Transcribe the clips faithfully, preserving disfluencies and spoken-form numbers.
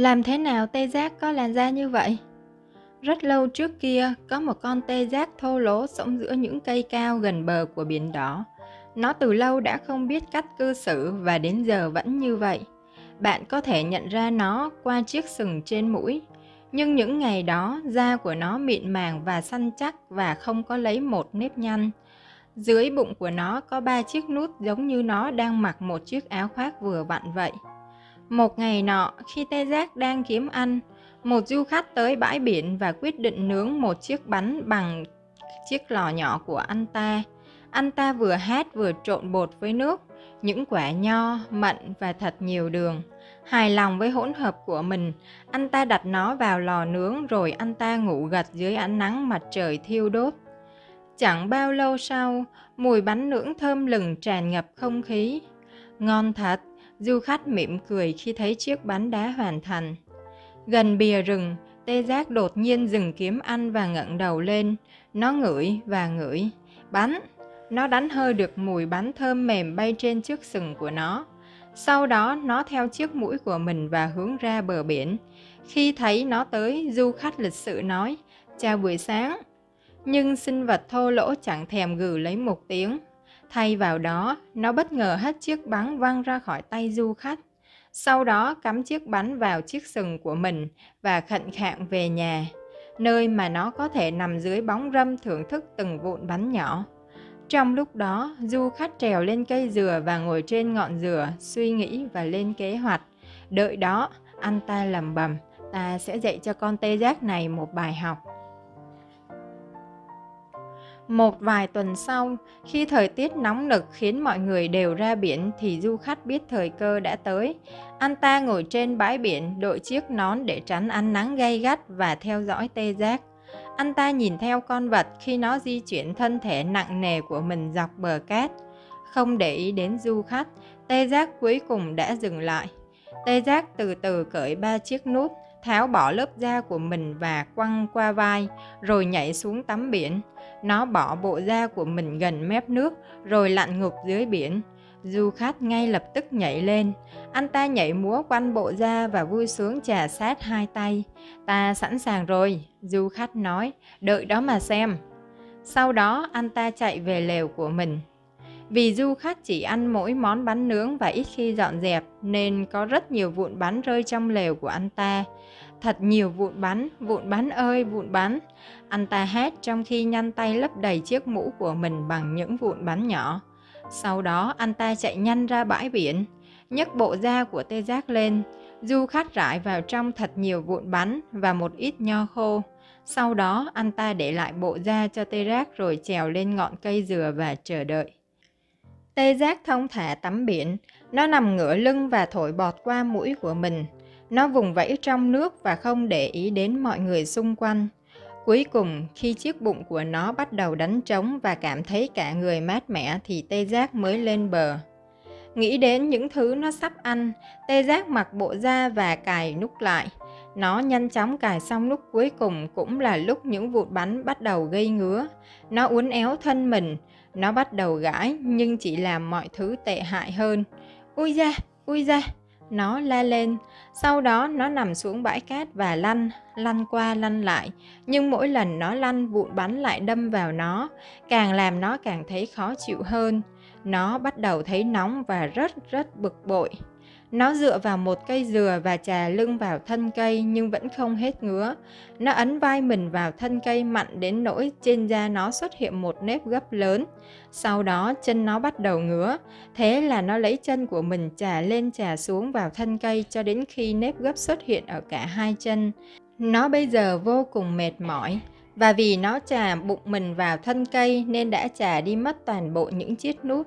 Làm thế nào tê giác có làn da như vậy? Rất lâu trước kia, có một con tê giác thô lỗ sống giữa những cây cao gần bờ của Biển Đỏ. Nó từ lâu đã không biết cách cư xử và đến giờ vẫn như vậy. Bạn có thể nhận ra nó qua chiếc sừng trên mũi. Nhưng những ngày đó, da của nó mịn màng và săn chắc và không có lấy một nếp nhăn. Dưới bụng của nó có ba chiếc nút giống như nó đang mặc một chiếc áo khoác vừa vặn vậy. Một ngày nọ, khi tê giác đang kiếm ăn, một du khách tới bãi biển và quyết định nướng một chiếc bánh bằng chiếc lò nhỏ của anh ta. Anh ta vừa hát vừa trộn bột với nước, những quả nho, mận và thật nhiều đường. Hài lòng với hỗn hợp của mình, anh ta đặt nó vào lò nướng rồi anh ta ngủ gật dưới ánh nắng mặt trời thiêu đốt. Chẳng bao lâu sau, mùi bánh nướng thơm lừng tràn ngập không khí. Ngon thật, du khách mỉm cười khi thấy chiếc bánh đã hoàn thành. Gần bìa rừng, tê giác đột nhiên dừng kiếm ăn và ngẩng đầu lên. Nó ngửi và ngửi. Bánh! Nó đánh hơi được mùi bánh thơm mềm bay trên chiếc sừng của nó. Sau đó, nó theo chiếc mũi của mình và hướng ra bờ biển. Khi thấy nó tới, du khách lịch sự nói, "Chào buổi sáng." Nhưng sinh vật thô lỗ chẳng thèm gừ lấy một tiếng. Thay vào đó, nó bất ngờ hất chiếc bánh văng ra khỏi tay du khách. Sau đó cắm chiếc bánh vào chiếc sừng của mình và khệnh khạng về nhà, nơi mà nó có thể nằm dưới bóng râm thưởng thức từng vụn bánh nhỏ. Trong lúc đó, du khách trèo lên cây dừa và ngồi trên ngọn dừa, suy nghĩ và lên kế hoạch. Đợi đó, anh ta lẩm bẩm, ta sẽ dạy cho con tê giác này một bài học. Một vài tuần sau, khi thời tiết nóng nực khiến mọi người đều ra biển thì du khách biết thời cơ đã tới. Anh ta ngồi trên bãi biển, đội chiếc nón để tránh ánh nắng gay gắt và theo dõi tê giác. Anh ta nhìn theo con vật khi nó di chuyển thân thể nặng nề của mình dọc bờ cát. Không để ý đến du khách, tê giác cuối cùng đã dừng lại. Tê giác từ từ cởi ba chiếc nút, tháo bỏ lớp da của mình và quăng qua vai, rồi nhảy xuống tắm biển. Nó bỏ bộ da của mình gần mép nước, rồi lặn ngụp dưới biển. Du khách ngay lập tức nhảy lên. Anh ta nhảy múa quanh bộ da và vui sướng chà sát hai tay. "Ta sẵn sàng rồi," du khách nói, "đợi đó mà xem." Sau đó anh ta chạy về lều của mình. Vì du khách chỉ ăn mỗi món bánh nướng và ít khi dọn dẹp, nên có rất nhiều vụn bánh rơi trong lều của anh ta. Thật nhiều vụn bánh, vụn bánh ơi, vụn bánh. Anh ta hát trong khi nhanh tay lấp đầy chiếc mũ của mình bằng những vụn bánh nhỏ. Sau đó anh ta chạy nhanh ra bãi biển, nhấc bộ da của tê giác lên. Du khách rải vào trong thật nhiều vụn bánh và một ít nho khô. Sau đó anh ta để lại bộ da cho tê giác rồi trèo lên ngọn cây dừa và chờ đợi. Tê giác thong thả tắm biển, nó nằm ngửa lưng và thổi bọt qua mũi của mình. Nó vùng vẫy trong nước và không để ý đến mọi người xung quanh. Cuối cùng, khi chiếc bụng của nó bắt đầu đánh trống và cảm thấy cả người mát mẻ thì tê giác mới lên bờ. Nghĩ đến những thứ nó sắp ăn, tê giác mặc bộ da và cài nút lại. Nó nhanh chóng cài xong nút cuối cùng cũng là lúc những vụn bánh bắt đầu gây ngứa. Nó uốn éo thân mình, nó bắt đầu gãi nhưng chỉ làm mọi thứ tệ hại hơn. "Ui da, ui da!" nó la lên. Sau đó nó nằm xuống bãi cát và lăn, lăn qua lăn lại. Nhưng mỗi lần nó lăn, vụn bánh lại đâm vào nó, càng làm nó càng thấy khó chịu hơn. Nó bắt đầu thấy nóng và rất rất bực bội. Nó dựa vào một cây dừa và chà lưng vào thân cây nhưng vẫn không hết ngứa. Nó ấn vai mình vào thân cây mạnh đến nỗi trên da nó xuất hiện một nếp gấp lớn. Sau đó chân nó bắt đầu ngứa. Thế là nó lấy chân của mình chà lên chà xuống vào thân cây cho đến khi nếp gấp xuất hiện ở cả hai chân. Nó bây giờ vô cùng mệt mỏi. Và vì nó chà bụng mình vào thân cây nên đã chà đi mất toàn bộ những chiếc nút.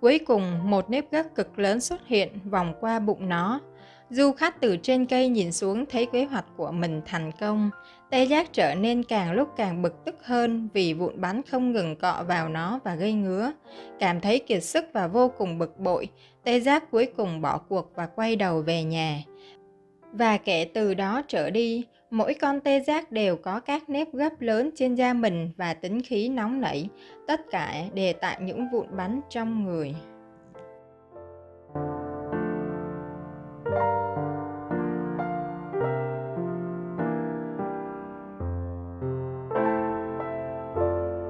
Cuối cùng, một nếp gấp cực lớn xuất hiện vòng qua bụng nó. Du khách từ trên cây nhìn xuống thấy kế hoạch của mình thành công. Tê giác trở nên càng lúc càng bực tức hơn vì vụn bắn không ngừng cọ vào nó và gây ngứa. Cảm thấy kiệt sức và vô cùng bực bội, tê giác cuối cùng bỏ cuộc và quay đầu về nhà. Và kể từ đó trở đi, mỗi con tê giác đều có các nếp gấp lớn trên da mình và tính khí nóng nảy, tất cả đều tại những vụn bánh trong người.